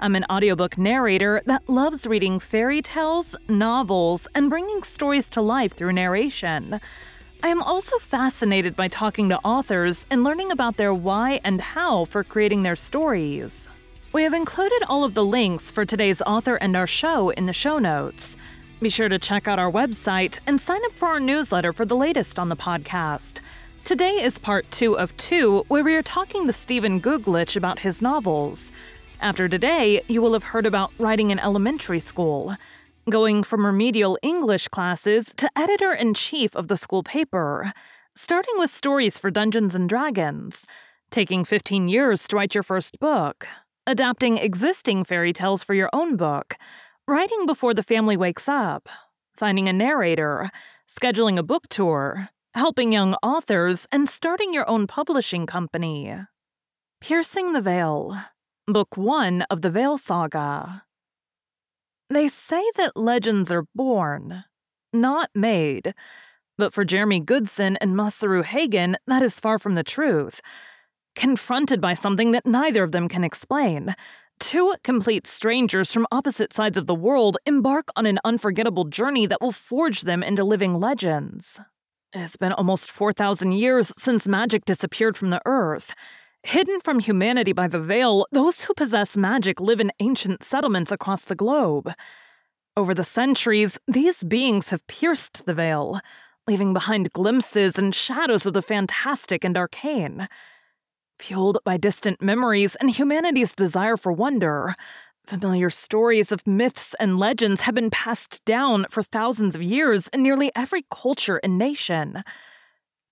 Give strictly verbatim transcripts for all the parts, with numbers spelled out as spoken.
I'm an audiobook narrator that loves reading fairy tales, novels, and bringing stories to life through narration. I am also fascinated by talking to authors and learning about their why and how for creating their stories. We have included all of the links for today's author and our show in the show notes. Be sure to check out our website and sign up for our newsletter for the latest on the podcast. Today is part two of two, where we are talking to Steven Guglich about his novels. After today, you will have heard about writing in elementary school, going from remedial English classes to editor-in-chief of the school paper, starting with stories for Dungeons and Dragons, taking fifteen years to write your first book, adapting existing fairy tales for your own book, writing before the family wakes up, finding a narrator, scheduling a book tour, helping young authors, and starting your own publishing company. Piercing the Veil. Book one of the Veil Saga. They say that legends are born, not made. But for Jeremy Goodson and Masaru Hagen, that is far from the truth. Confronted by something that neither of them can explain, two complete strangers from opposite sides of the world embark on an unforgettable journey that will forge them into living legends. It's been almost four thousand years since magic disappeared from the earth. Hidden from humanity by the veil, those who possess magic live in ancient settlements across the globe. Over the centuries, these beings have pierced the veil, leaving behind glimpses and shadows of the fantastic and arcane. Fueled by distant memories and humanity's desire for wonder, familiar stories of myths and legends have been passed down for thousands of years in nearly every culture and nation.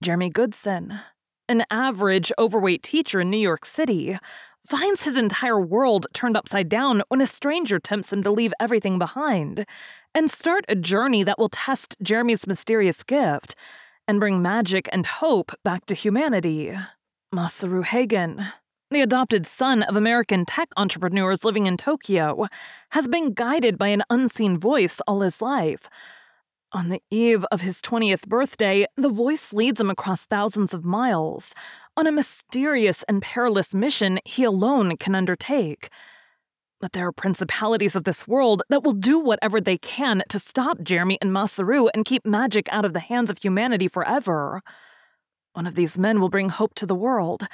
Jeremy Goodson, an average, overweight teacher in New York City, finds his entire world turned upside down when a stranger tempts him to leave everything behind and start a journey that will test Jeremy's mysterious gift and bring magic and hope back to humanity. Masaru Hagen, the adopted son of American tech entrepreneurs living in Tokyo, has been guided by an unseen voice all his life. On the eve of his twentieth birthday, the voice leads him across thousands of miles, on a mysterious and perilous mission he alone can undertake. But there are principalities of this world that will do whatever they can to stop Jeremy and Masaru and keep magic out of the hands of humanity forever. One of these men will bring hope to the world,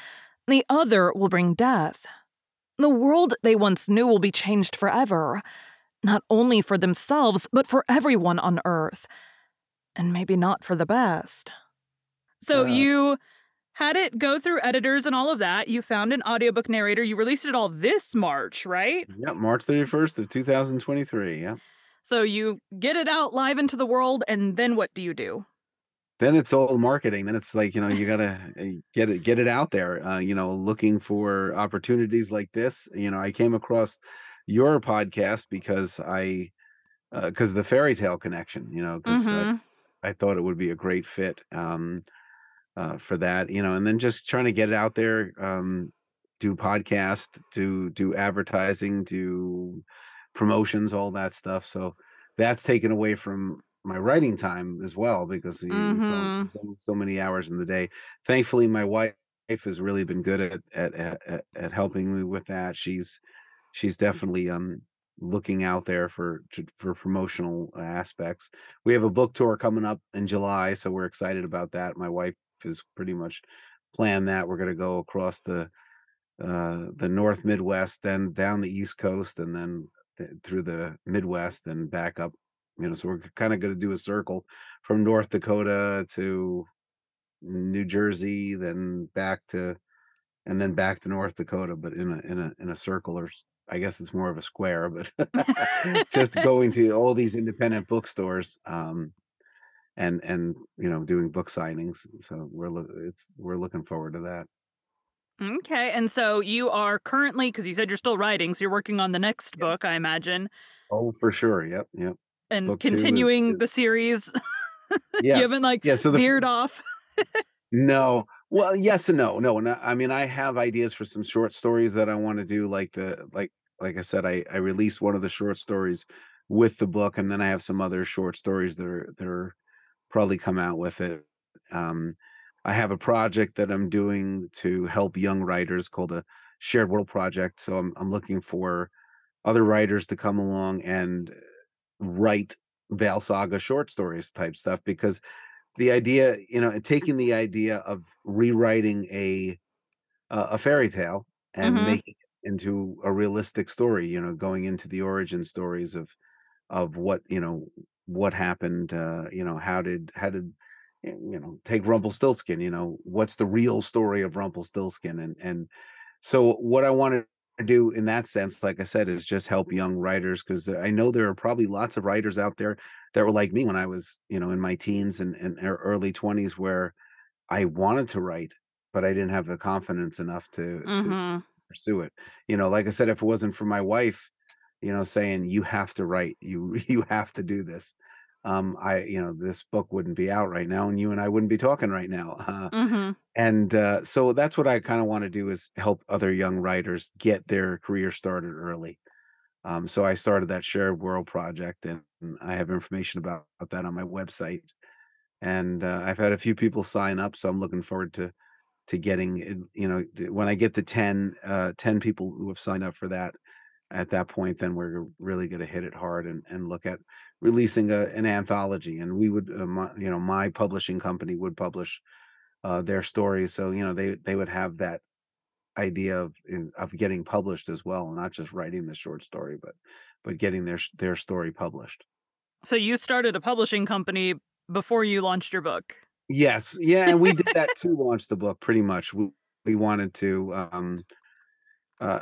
the other will bring death. The world they once knew will be changed forever. Not only for themselves, but for everyone on Earth. And maybe not for the best. So uh, you had it go through editors and all of that. You found an audiobook narrator. You released it all this March, right? Yep, March thirty-first of two thousand twenty-three, yeah. So you get it out live into the world, and then what do you do? Then it's all marketing. Then it's like, you know, you got to get it get it out there, uh, you know, looking for opportunities like this. You know, I came across your podcast because I because uh, the fairy tale connection, you know, because mm-hmm. I, I thought it would be a great fit um uh for that, you know, and then just trying to get it out there, um do podcast, do do advertising, do promotions, all that stuff. So that's taken away from my writing time as well, because mm-hmm. you know, so, so many hours in the day. Thankfully, my wife has really been good at at at, at helping me with that. She's She's definitely um, looking out there for for promotional aspects. We have a book tour coming up in July, so we're excited about that. My wife has pretty much planned that. We're going to go across the uh, the North Midwest, then down the East Coast, and then th- through the Midwest and back up. You know, so we're kind of going to do a circle from North Dakota to New Jersey, then back to and then back to North Dakota, but in a in a in a circle, or I guess it's more of a square, but just going to all these independent bookstores, um, and, and, you know, doing book signings. So we're, lo- it's, we're looking forward to that. Okay, and so you are currently, because you said you're still writing, so you're working on the next yes. book, I imagine. Oh, for sure. Yep, yep. And book continuing is, is... the series. Yeah. You haven't, like, yeah, so the... veered off. No. Well, yes and no. No, no. I mean, I have ideas for some short stories that I want to do. Like the like, like I said, I, I released one of the short stories with the book, and then I have some other short stories that are that are probably come out with it. Um, I have a project that I'm doing to help young writers called a Shared World Project. So I'm I'm looking for other writers to come along and write Veil Saga short stories type stuff, because the idea, you know, taking the idea of rewriting a uh, a fairy tale and mm-hmm. making it into a realistic story, you know, going into the origin stories of of what, you know, what happened, uh, you know, how did how did you know, take Rumpelstiltskin, you know, what's the real story of Rumpelstiltskin? And and so what I wanted to do in that sense, like I said, is just help young writers, because I know there are probably lots of writers out there that were like me when I was, you know, in my teens and, and early twenties, where I wanted to write, but I didn't have the confidence enough to, mm-hmm. to pursue it. You know, like I said, if it wasn't for my wife, you know, saying, you have to write, you you have to do this. Um, I, you know, this book wouldn't be out right now, and you and I wouldn't be talking right now. Uh, mm-hmm. And uh, so that's what I kind of want to do, is help other young writers get their career started early. Um, so I started that Shared World Project, and I have information about, about that on my website. And uh, I've had a few people sign up, so I'm looking forward to to getting, you know, when I get the ten, uh, ten people who have signed up for that. At that point, then we're really going to hit it hard and, and look at releasing a, an anthology. And we would, uh, my, you know, my publishing company would publish uh, their stories. So, you know, they they would have that idea of of getting published as well, and not just writing the short story, but but getting their their story published. So you started a publishing company before you launched your book. Yes. Yeah. And we did that to launch the book, pretty much. We, we wanted to... Um, uh,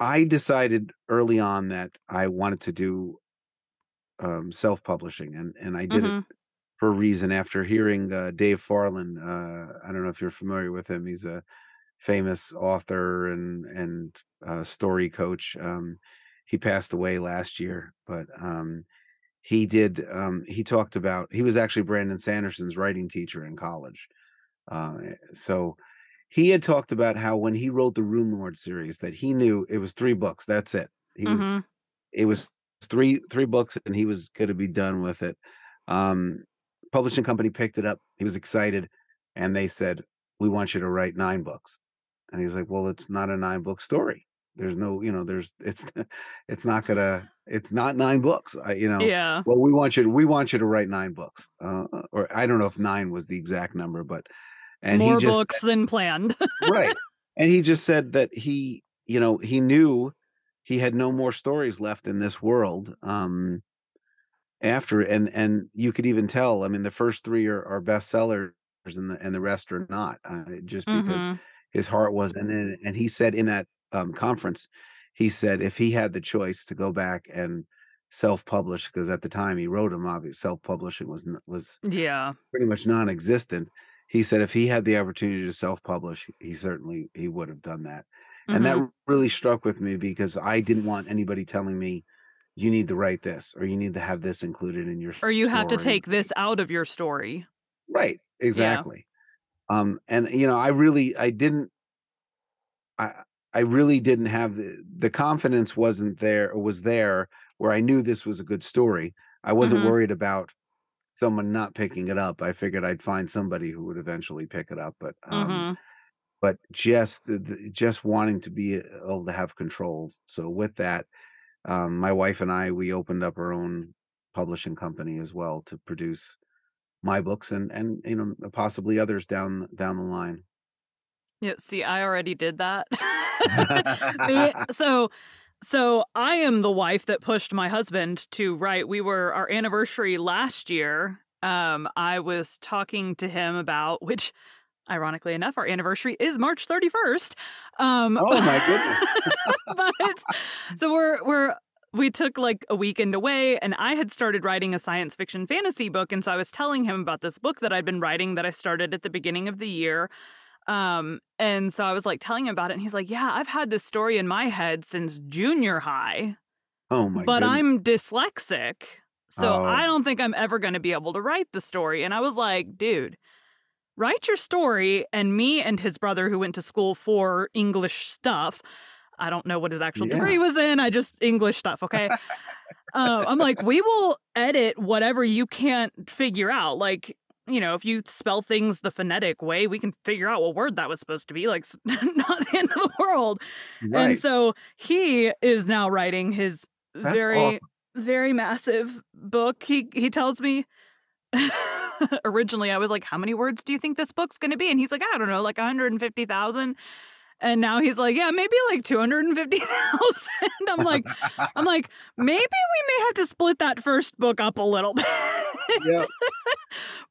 I decided early on that I wanted to do um, self-publishing, and, and I did mm-hmm. it for a reason. After hearing uh, Dave Farland, uh, I don't know if you're familiar with him. He's a famous author and and uh, story coach. Um, he passed away last year, but um, he did. Um, he talked about he was actually Brandon Sanderson's writing teacher in college, uh, so. He had talked about how when he wrote the Rune Lord series, that he knew it was three books. That's it. He mm-hmm. was, it was three three books, and he was going to be done with it. Um, publishing company picked it up. He was excited, and they said, "We want you to write nine books." And he's like, "Well, it's not a nine book story. There's no, you know, there's it's it's not gonna it's not nine books. I, you know, yeah. Well, we want you to we want you to write nine books, uh, or I don't know if nine was the exact number, but." And more he just, books than planned. Right. And he just said that he, you know, he knew he had no more stories left in this world um, after. And and you could even tell, I mean, the first three are, are bestsellers, and the, and the rest are not, uh, just because mm-hmm. his heart was. And, and, and he said in that um, conference, he said if he had the choice to go back and self-publish, because at the time he wrote them, obviously self-publishing was, was yeah. pretty much non-existent. He said if he had the opportunity to self-publish, he certainly he would have done that. Mm-hmm. And that really struck with me, because I didn't want anybody telling me, you need to write this, or you need to have this included in your story. Or you story. have to take this out of your story. Right, exactly. Yeah. Um, and, you know, I really, I didn't, I I really didn't have, the, the confidence wasn't there, or was there, where I knew this was a good story. I wasn't mm-hmm. worried about someone not picking it up. I figured I'd find somebody who would eventually pick it up, but um, mm-hmm. but just the, just wanting to be able to have control. So with that, um, my wife and I, we opened up our own publishing company as well to produce my books and and you know possibly others down down the line. Yeah, see, I already did that. so. So I am the wife that pushed my husband to write. We were our anniversary last year. Um, I was talking to him about, which, ironically enough, our anniversary is March thirty-first. Um, oh my goodness! but so we're we're we took like a weekend away, and I had started writing a science fiction fantasy book, and so I was telling him about this book that I'd been writing that I started at the beginning of the year. Um, and so I was like telling him about it, and he's like, yeah, I've had this story in my head since junior high. Oh my But goodness. I'm dyslexic, so oh. I don't think I'm ever going to be able to write the story. And I was like, dude, write your story. And me and his brother, who went to school for English stuff, I don't know what his actual yeah. degree was in, I just English stuff, okay? uh, I'm like, we will edit whatever you can't figure out. Like, you know, if you spell things the phonetic way, we can figure out what word that was supposed to be. Like, not the end of the world. Right. And so he is now writing his That's very, awesome. very massive book. He he tells me, originally I was like, how many words do you think this book's going to be? And he's like, I don't know, like one hundred fifty thousand. And now he's like, yeah, maybe like two hundred fifty thousand. I'm like, I'm like, maybe we may have to split that first book up a little bit. Yeah.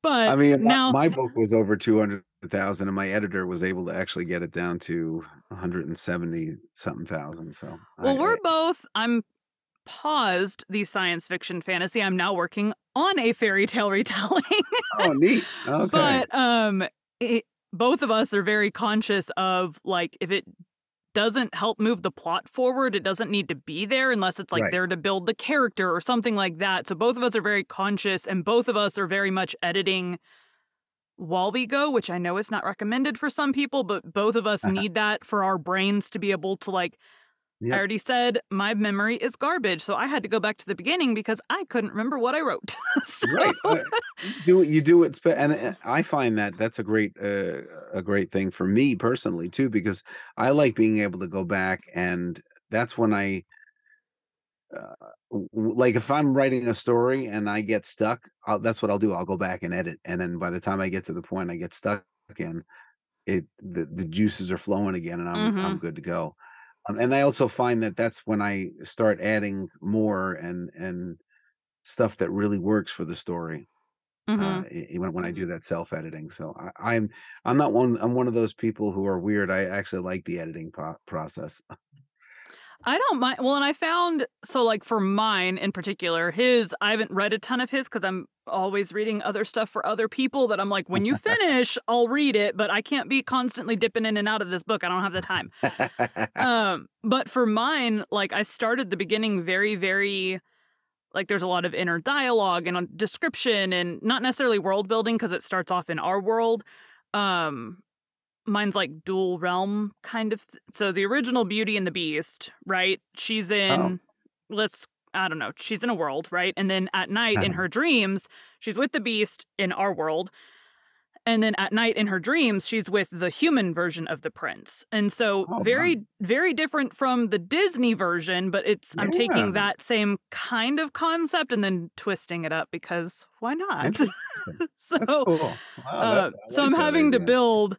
But I mean, now, my book was over two hundred thousand, and my editor was able to actually get it down to one hundred seventy something thousand. So, well, I, we're I, both, I'm paused the science fiction fantasy. I'm now working on a fairy tale retelling. Oh, neat. Okay. But, um, it, both of us are very conscious of, like, if it doesn't help move the plot forward, it doesn't need to be there unless it's like right. there to build the character or something like that. So both of us are very conscious, and both of us are very much editing while we go, which I know is not recommended for some people, but both of us uh-huh. need that for our brains to be able to, like, yep. I already said my memory is garbage, so I had to go back to the beginning because I couldn't remember what I wrote. So. Right, but do you do it, and I find that that's a great uh, a great thing for me personally too, because I like being able to go back, and that's when I uh, like if I'm writing a story and I get stuck, I'll, that's what I'll do. I'll go back and edit, and then by the time I get to the point I get stuck in, it the, the juices are flowing again, and I'm mm-hmm. I'm good to go. Um, and I also find that that's when I start adding more and and stuff that really works for the story. Mm-hmm. Uh, it, when, when I do that self editing, so I, I'm I'm not one I'm one of those people who are weird. I actually like the editing po- process. I don't mind. Well, and I found so like for mine in particular, his I haven't read a ton of his because I'm always reading other stuff for other people that I'm like, when you finish, I'll read it, but I can't be constantly dipping in and out of this book. I don't have the time. um, but for mine, like I started the beginning very, very like there's a lot of inner dialogue and description and not necessarily world building because it starts off in our world. Um, mine's like dual realm kind of. Th- so the original Beauty and the Beast, right? She's in, oh. let's I don't know. She's in a world, right? And then at night in her dreams, she's with the beast in our world. And then at night in her dreams, she's with the human version of the prince. And so oh, very, very different from the Disney version, but it's yeah. I'm taking that same kind of concept and then twisting it up because why not? so cool. wow, uh, so like I'm having idea. to build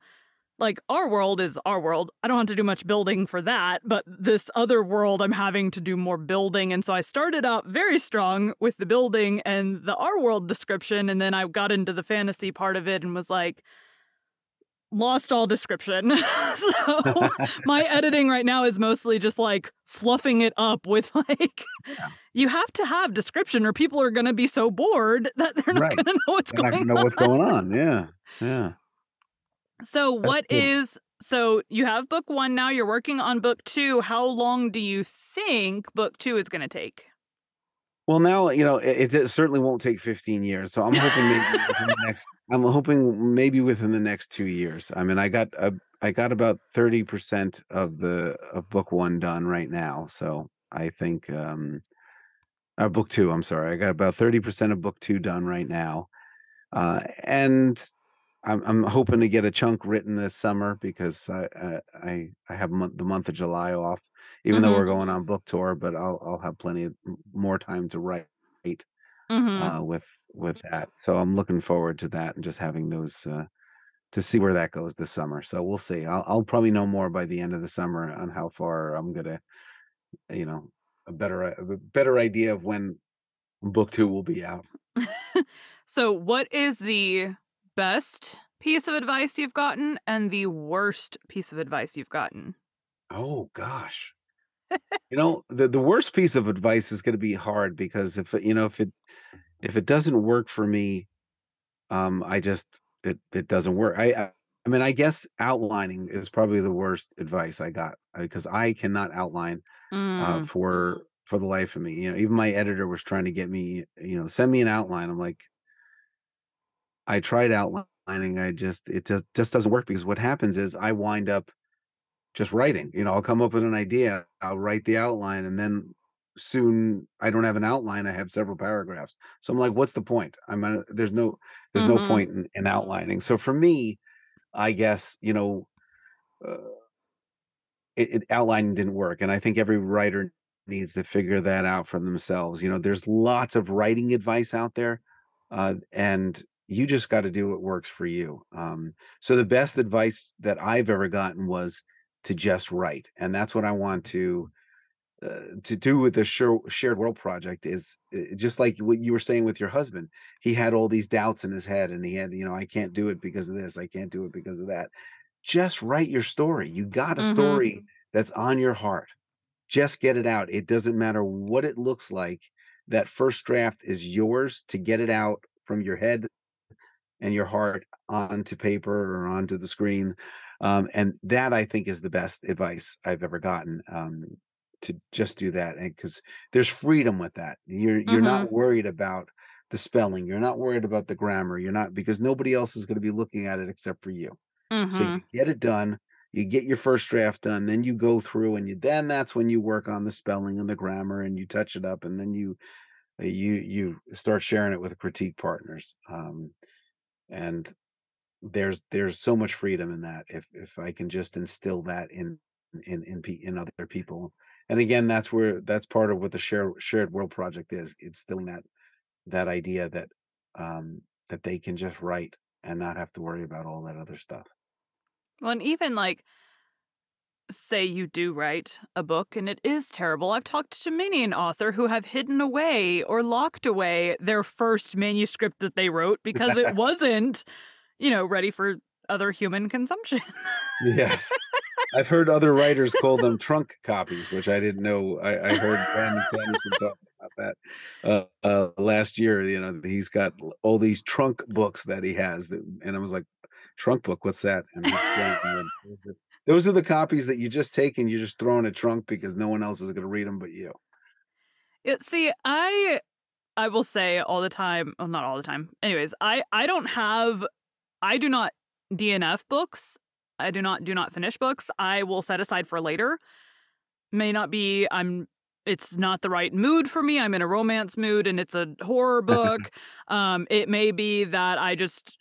like our world is our world. I don't have to do much building for that, but this other world I'm having to do more building. And so I started out very strong with the building and the our world description. And then I got into the fantasy part of it and was like, lost all description. So my editing right now is mostly just like fluffing it up with like, yeah. you have to have description or people are going to be so bored that they're not right. going to know what's they're going on. They're not going to know what's going on. Yeah. Yeah. So what cool. is, so you have book one now, you're working on book two. How long do you think book two is going to take? Well, now, you know, it, it certainly won't take fifteen years. So I'm hoping maybe within the next, I'm hoping maybe within the next two years. I mean, I got, a, I got about thirty percent of the of book one done right now. So I think, um, uh, book two, I'm sorry. I got about thirty percent of book two done right now. Uh, and I'm I'm hoping to get a chunk written this summer because I I I have month, the month of July off, even mm-hmm. though we're going on book tour. But I'll I'll have plenty of more time to write mm-hmm. uh, with with that. So I'm looking forward to that and just having those uh, to see where that goes this summer. So we'll see. I'll I'll probably know more by the end of the summer on how far I'm gonna, you know, a better a better idea of when book two will be out. So what is the best piece of advice you've gotten and the worst piece of advice you've gotten? Oh gosh. You know, the, the worst piece of advice is going to be hard because if, you know, if it, if it doesn't work for me, um, I just, it, it doesn't work. I, I, I mean, I guess outlining is probably the worst advice I got, because I cannot outline mm. uh, for for the life of me. You know, even my editor was trying to get me, you know, send me an outline. I'm like, I tried outlining. I just it just, just doesn't work, because what happens is I wind up just writing. You know, I'll come up with an idea, I'll write the outline, and then soon I don't have an outline. I have several paragraphs. So I'm like, what's the point? I'm uh, there's no there's mm-hmm. no point in, in outlining. So for me, I guess, you know, uh, it, it outlining didn't work. And I think every writer needs to figure that out for themselves. You know, there's lots of writing advice out there, uh, and you just got to do what works for you. Um, so the best advice that I've ever gotten was to just write. And that's what I want to uh, to do with the Shared World Project, is just like what you were saying with your husband. He had all these doubts in his head, and he had, you know, I can't do it because of this, I can't do it because of that. Just write your story. You got a mm-hmm. story that's on your heart. Just get it out. It doesn't matter what it looks like. That first draft is yours to get it out from your head and your heart onto paper or onto the screen. Um, and that, I think, is the best advice I've ever gotten. Um, to just do that, and because there's freedom with that. You're you're mm-hmm. not worried about the spelling, you're not worried about the grammar, you're not, because nobody else is going to be looking at it except for you. Mm-hmm. So you get it done, you get your first draft done, then you go through and you then that's when you work on the spelling and the grammar, and you touch it up, and then you you you start sharing it with critique partners. Um, and there's there's so much freedom in that, if if I can just instill that in in in, in other people. And again, that's where that's part of what the shared shared world project is. It's still that that idea that um, that they can just write and not have to worry about all that other stuff. Well, and even like, say you do write a book and it is terrible. I've talked to many an author who have hidden away or locked away their first manuscript that they wrote because it wasn't, you know, ready for other human consumption. Yes. I've heard other writers call them trunk copies, which I didn't know. I, I heard Brandon Sanderson talk about that uh, uh, last year. You know, he's got all these trunk books that he has. That, and I was like, trunk book, what's that? And he's those are the copies that you just take and you just throw in a trunk because no one else is going to read them but you. It, see, I I will say all the time, well, not all the time. Anyways, I, I don't have, I do not D N F books. I do not do not finish books. I will set aside for later. May not be, I'm, it's not the right mood for me. I'm in a romance mood and it's a horror book. um, it may be that I just,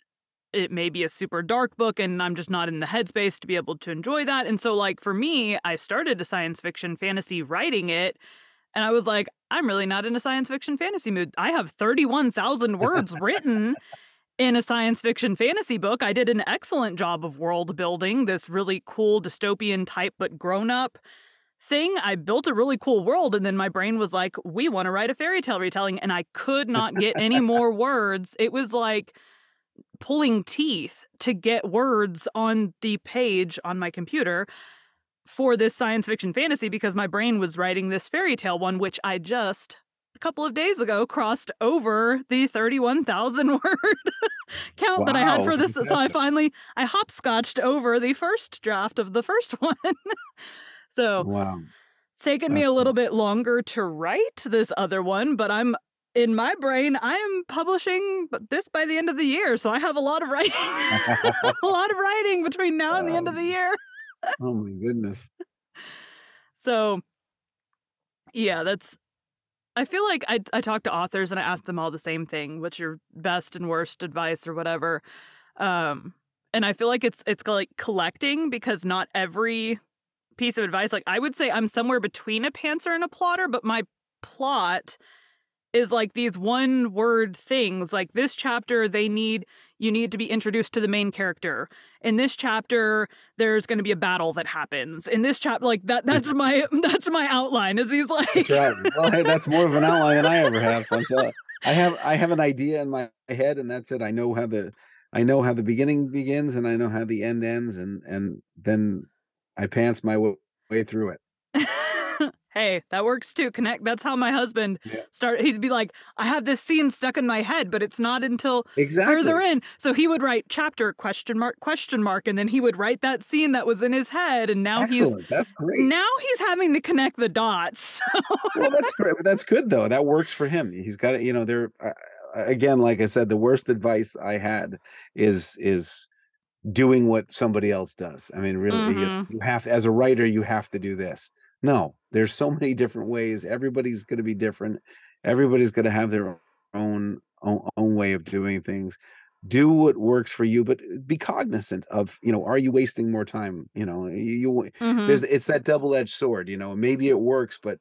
it may be a super dark book and I'm just not in the headspace to be able to enjoy that. And so like for me, I started a science fiction fantasy writing it. And I was like, I'm really not in a science fiction fantasy mood. I have thirty-one thousand words written in a science fiction fantasy book. I did an excellent job of world building, this really cool dystopian type but grown-up thing. I built a really cool world, and then my brain was like, we want to write a fairy tale retelling, and I could not get any more words. It was like pulling teeth to get words on the page on my computer for this science fiction fantasy because my brain was writing this fairy tale one, which I just... a couple of days ago crossed over the thirty-one thousand word count wow. that I had for this. So I finally, I hopscotched over the first draft of the first one. So wow. It's taken me a little bit longer to write this other one, but I'm in my brain, I am publishing this by the end of the year. So I have a lot of writing, a lot of writing between now wow. and the end of the year. Oh my goodness. So yeah, that's, I feel like I, I talk to authors and I ask them all the same thing. What's your best and worst advice or whatever? Um, and I feel like it's it's like collecting, because not every piece of advice, like I would say I'm somewhere between a pantser and a plotter, but my plot is like these one word things. Like this chapter, they need, you need to be introduced to the main character. In this chapter, there's going to be a battle that happens. In this chapter, like that, that's my, that's my outline. Is he's like, that's right. Well, hey, that's more of an outline than I ever have. I have, I have an idea in my head, and that's it. I know how the, I know how the beginning begins, and I know how the end ends, and and then I pants my way, way through it. hey, that works too. Connect. That's how my husband yeah. started. He'd be like, I have this scene stuck in my head, but it's not until exactly. further in. So he would write chapter question mark, question mark. And then he would write that scene that was in his head. And now Excellent. he's, that's great. Now he's having to connect the dots. So. Well, that's great. That's good though. That works for him. He's got it. You know, there, uh, again, like I said, the worst advice I had is, is, doing what somebody else does. I mean, really, mm-hmm. you, you have to, as a writer, you have to do this. No, there's so many different ways. Everybody's going to be different. Everybody's going to have their own, own own way of doing things. Do what works for you, but be cognizant of, you know, are you wasting more time? You know, you, you mm-hmm. there's it's that double-edged sword. You know, maybe it works, but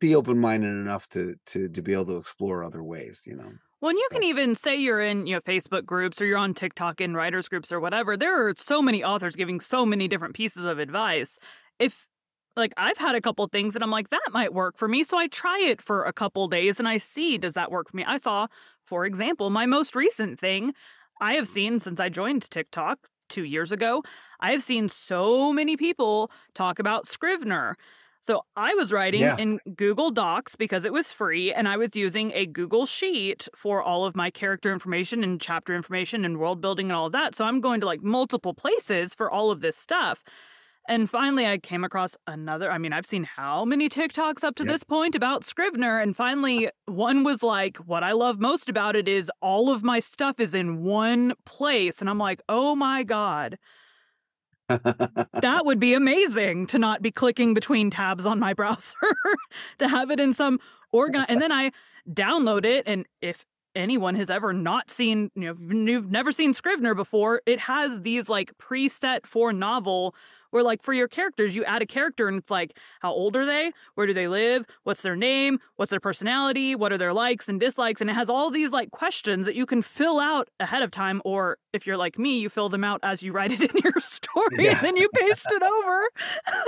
be open-minded enough to to to be able to explore other ways. You know. Well, and you can even say you're in, you know, Facebook groups or you're on TikTok in writers groups or whatever. There are so many authors giving so many different pieces of advice. If, like, I've had a couple things and I'm like, that might work for me. So I try it for a couple days and I see, does that work for me? I saw, for example, my most recent thing I have seen since I joined TikTok two years ago. I have seen so many people talk about Scrivener. So I was writing yeah. in Google Docs because it was free, and I was using a Google Sheet for all of my character information and chapter information and world building and all of that. So I'm going to like multiple places for all of this stuff. And finally, I came across another. I mean, I've seen how many TikToks up to yep. this point about Scrivener. And finally, one was like, what I love most about it is all of my stuff is in one place. And I'm like, oh, my God. That would be amazing to not be clicking between tabs on my browser, to have it in some organ. And then I download it. And if anyone has ever not seen, you know, you've never seen Scrivener before, it has these like preset for novel where like for your characters, you add a character and it's like, how old are they? Where do they live? What's their name? What's their personality? What are their likes and dislikes? And it has all these like questions that you can fill out ahead of time. Or if you're like me, you fill them out as you write it in your story yeah. and then you paste it over.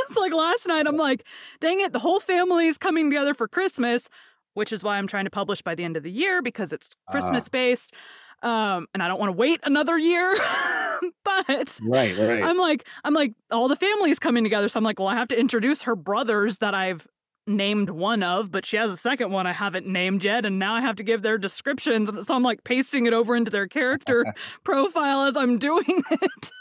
It's like last night, I'm like, dang it, the whole family is coming together for Christmas, which is why I'm trying to publish by the end of the year because it's Christmas based. Um, and I don't want to wait another year. But right, right. I'm like, I'm like, all the family's coming together. So I'm like, well, I have to introduce her brothers that I've named one of, but she has a second one I haven't named yet. And now I have to give their descriptions. So I'm like pasting it over into their character profile as I'm doing it.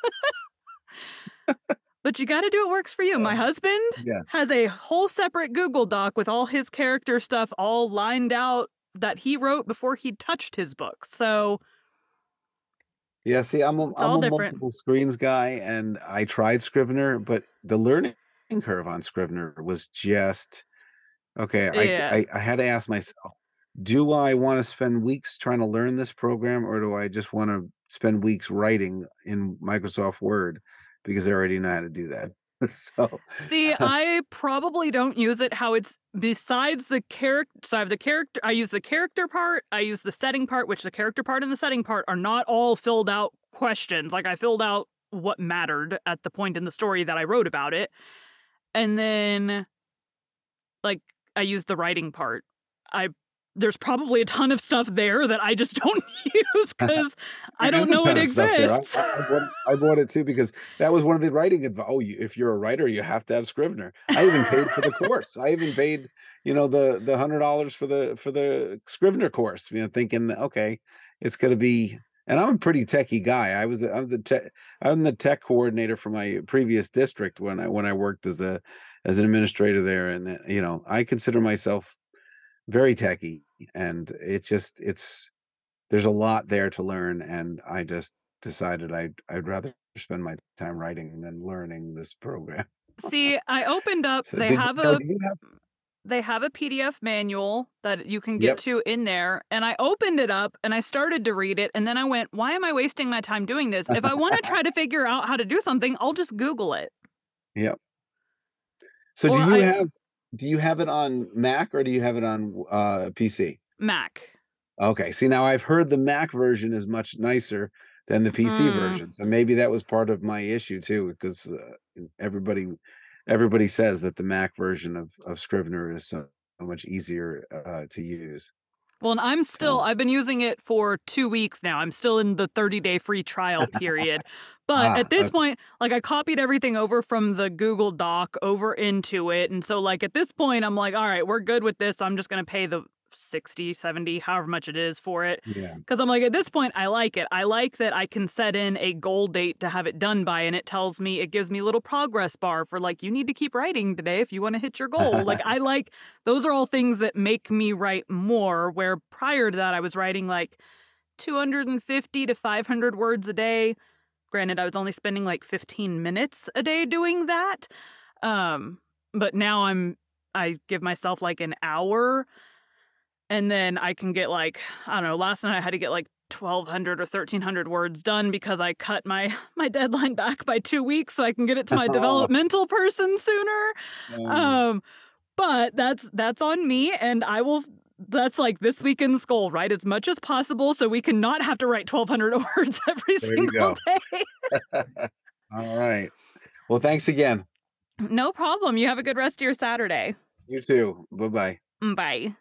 But you got to do what works for you. My husband yes. has a whole separate Google Doc with all his character stuff all lined out that he wrote before he touched his book. So yeah, see, I'm a, I'm a multiple screens guy, and I tried Scrivener, but the learning curve on Scrivener was just, okay, I, yeah. I, I had to ask myself, do I want to spend weeks trying to learn this program, or do I just want to spend weeks writing in Microsoft Word? Because I already know how to do that. So see, I probably don't use it how it's besides the character. So I have the character. I use the character part. I use the setting part, which the character part and the setting part are not all filled out questions. Like I filled out what mattered at the point in the story that I wrote about it. And then like I used the writing part. I There's probably a ton of stuff there that I just don't use because I don't know it exists. I, I, bought, I bought it too because that was one of the writing advice. Oh, you, if you're a writer, you have to have Scrivener. I even paid for the course. I even paid, you know, the the hundred dollars for the for the Scrivener course. You know, thinking, okay, it's going to be. And I'm a pretty techie guy. I was the, I'm the te- I'm the tech coordinator for my previous district when I when I worked as a as an administrator there, and you know, I consider myself very techie. And it just it's there's a lot there to learn, and I just decided I'd I'd rather spend my time writing than learning this program. See, I opened up. So they have you know, a have... they have a P D F manual that you can get yep. to in there, and I opened it up and I started to read it, and then I went, "Why am I wasting my time doing this? If I want to try to figure out how to do something, I'll just Google it." Yep. So or do you I... have? Do you have it on Mac or do you have it on uh, P C? Mac. Okay. See, now I've heard the Mac version is much nicer than the P C mm. version. So maybe that was part of my issue too, because uh, everybody everybody says that the Mac version of, of Scrivener is so much easier uh, to use. Well, and I'm still, I've been using it for two weeks now. I'm still in the thirty-day free trial period. But ah, at this okay. point, like, I copied everything over from the Google Doc over into it. And so, like, at this point, I'm like, all right, we're good with this. So I'm just going to pay the sixty, seventy, however much it is for it. Yeah. Because I'm like, at this point, I like it. I like that I can set in a goal date to have it done by, and it tells me, it gives me a little progress bar for, like, you need to keep writing today if you want to hit your goal. Like, I like, those are all things that make me write more, where prior to that, I was writing, like, two hundred fifty to five hundred words a day. Granted, I was only spending, like, fifteen minutes a day doing that. Um, but now I'm, I give myself, like, an hour. And then I can get, like, I don't know, last night I had to get like twelve hundred or thirteen hundred words done because I cut my, my deadline back by two weeks so I can get it to my developmental person sooner. Um, um, but that's that's on me, and I will, that's like this weekend's goal, right? As much as possible so we can not have to write twelve hundred words every single day. All right. Well, thanks again. No problem. You have a good rest of your Saturday. You too. Bye-bye. Bye.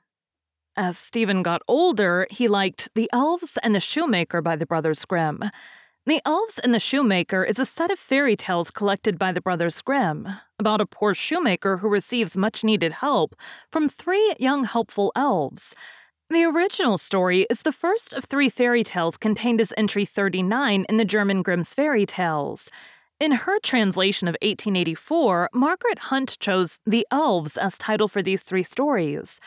As Stephen got older, he liked The Elves and the Shoemaker by the Brothers Grimm. The Elves and the Shoemaker is a set of fairy tales collected by the Brothers Grimm about a poor shoemaker who receives much-needed help from three young helpful elves. The original story is the first of three fairy tales contained as entry thirty-nine in the German Grimm's Fairy Tales. In her translation of eighteen eighty-four, Margaret Hunt chose The Elves as title for these three stories.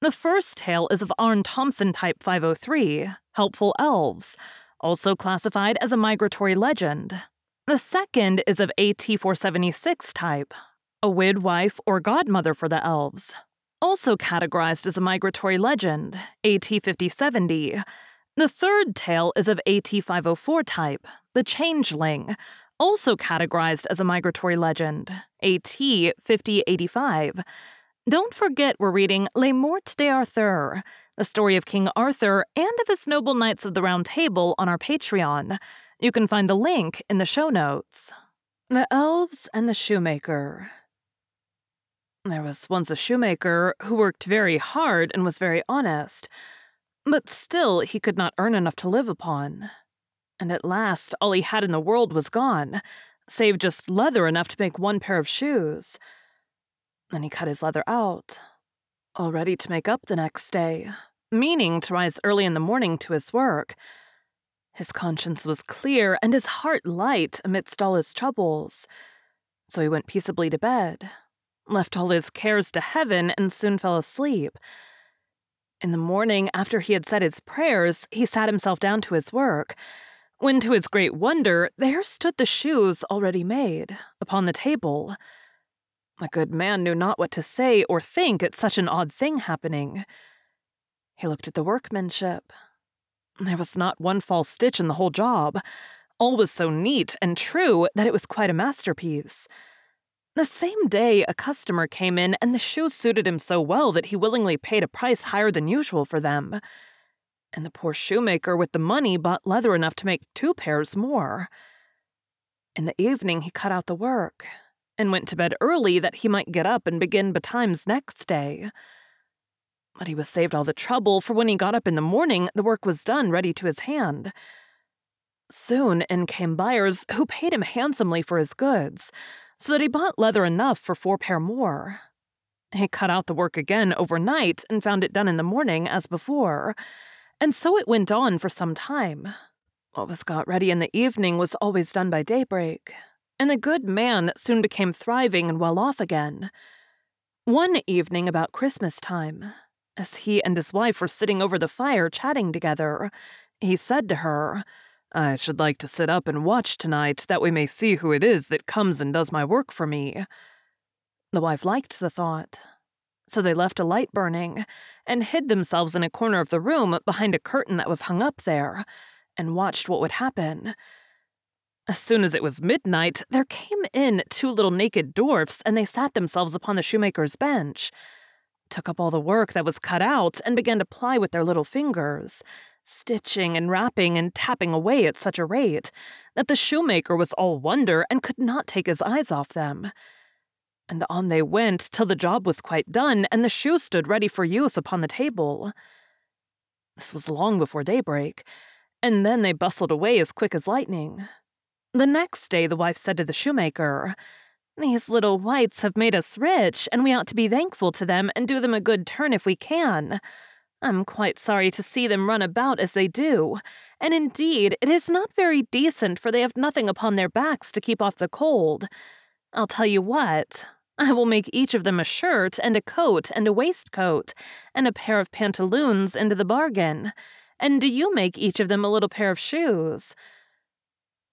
The first tale is of Arne Thompson Type five oh three, Helpful Elves, also classified as a migratory legend. The second is of A T four seventy-six type, a widwife or godmother for the elves, also categorized as a migratory legend, A T fifty seventy. The third tale is of A T five oh four type, the changeling, also categorized as a migratory legend, A T fifty eighty-five. Don't forget we're reading Les Mortes d'Arthur, the story of King Arthur and of his noble knights of the Round Table, on our Patreon. You can find the link in the show notes. The Elves and the Shoemaker. There was once a shoemaker who worked very hard and was very honest, but still he could not earn enough to live upon. And at last all he had in the world was gone, save just leather enough to make one pair of shoes. Then he cut his leather out, all ready to make up the next day, meaning to rise early in the morning to his work. His conscience was clear and his heart light amidst all his troubles. So he went peaceably to bed, left all his cares to heaven, and soon fell asleep. In the morning, after he had said his prayers, he sat himself down to his work, when to his great wonder, there stood the shoes already made upon the table. The good man knew not what to say or think at such an odd thing happening. He looked at the workmanship. There was not one false stitch in the whole job. All was so neat and true that it was quite a masterpiece. The same day, a customer came in, and the shoes suited him so well that he willingly paid a price higher than usual for them. And the poor shoemaker with the money bought leather enough to make two pairs more. In the evening, he cut out the work and went to bed early that he might get up and begin betimes next day. But he was saved all the trouble, for when he got up in the morning, the work was done ready to his hand. Soon in came buyers who paid him handsomely for his goods, so that he bought leather enough for four pair more. He cut out the work again overnight and found it done in the morning as before, and so it went on for some time. What was got ready in the evening was always done by daybreak, and the good man soon became thriving and well off again. One evening about Christmas time, as he and his wife were sitting over the fire chatting together, he said to her, "I should like to sit up and watch tonight, that we may see who it is that comes and does my work for me." The wife liked the thought, so they left a light burning and hid themselves in a corner of the room behind a curtain that was hung up there, and watched what would happen. As soon as it was midnight, there came in two little naked dwarfs, and they sat themselves upon the shoemaker's bench, took up all the work that was cut out, and began to ply with their little fingers, stitching and rapping and tapping away at such a rate that the shoemaker was all wonder and could not take his eyes off them. And on they went till the job was quite done, and the shoe stood ready for use upon the table. This was long before daybreak, and then they bustled away as quick as lightning. The next day the wife said to the shoemaker, "These little wights have made us rich, and we ought to be thankful to them and do them a good turn if we can. I'm quite sorry to see them run about as they do, and indeed it is not very decent, for they have nothing upon their backs to keep off the cold. I'll tell you what, I will make each of them a shirt and a coat and a waistcoat and a pair of pantaloons into the bargain, and do you make each of them a little pair of shoes."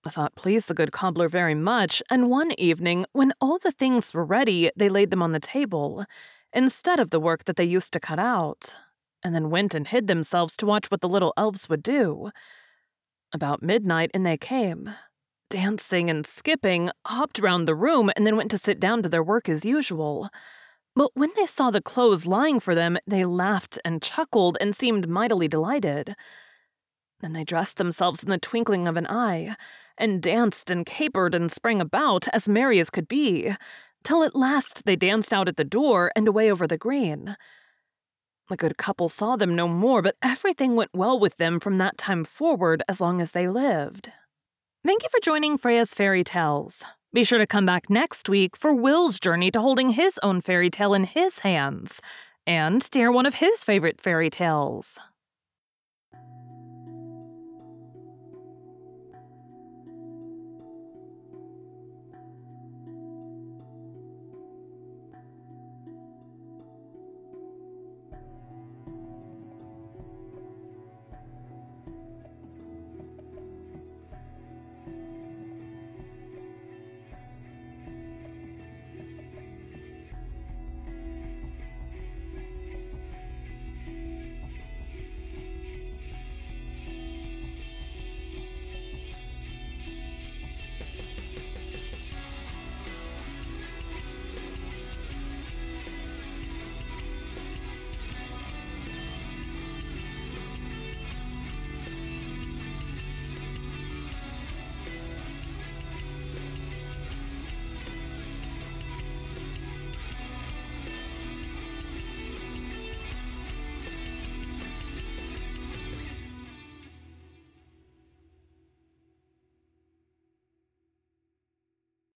The thought pleased the good cobbler very much, and one evening, when all the things were ready, they laid them on the table, instead of the work that they used to cut out, and then went and hid themselves to watch what the little elves would do. About midnight in they came, dancing and skipping, hopped round the room, and then went to sit down to their work as usual. But when they saw the clothes lying for them, they laughed and chuckled and seemed mightily delighted. Then they dressed themselves in the twinkling of an eye, and danced and capered and sprang about as merry as could be, till at last they danced out at the door and away over the green. The good couple saw them no more, but everything went well with them from that time forward as long as they lived. Thank you for joining Freya's Fairy Tales. Be sure to come back next week for Will's journey to holding his own fairy tale in his hands, and to hear one of his favorite fairy tales.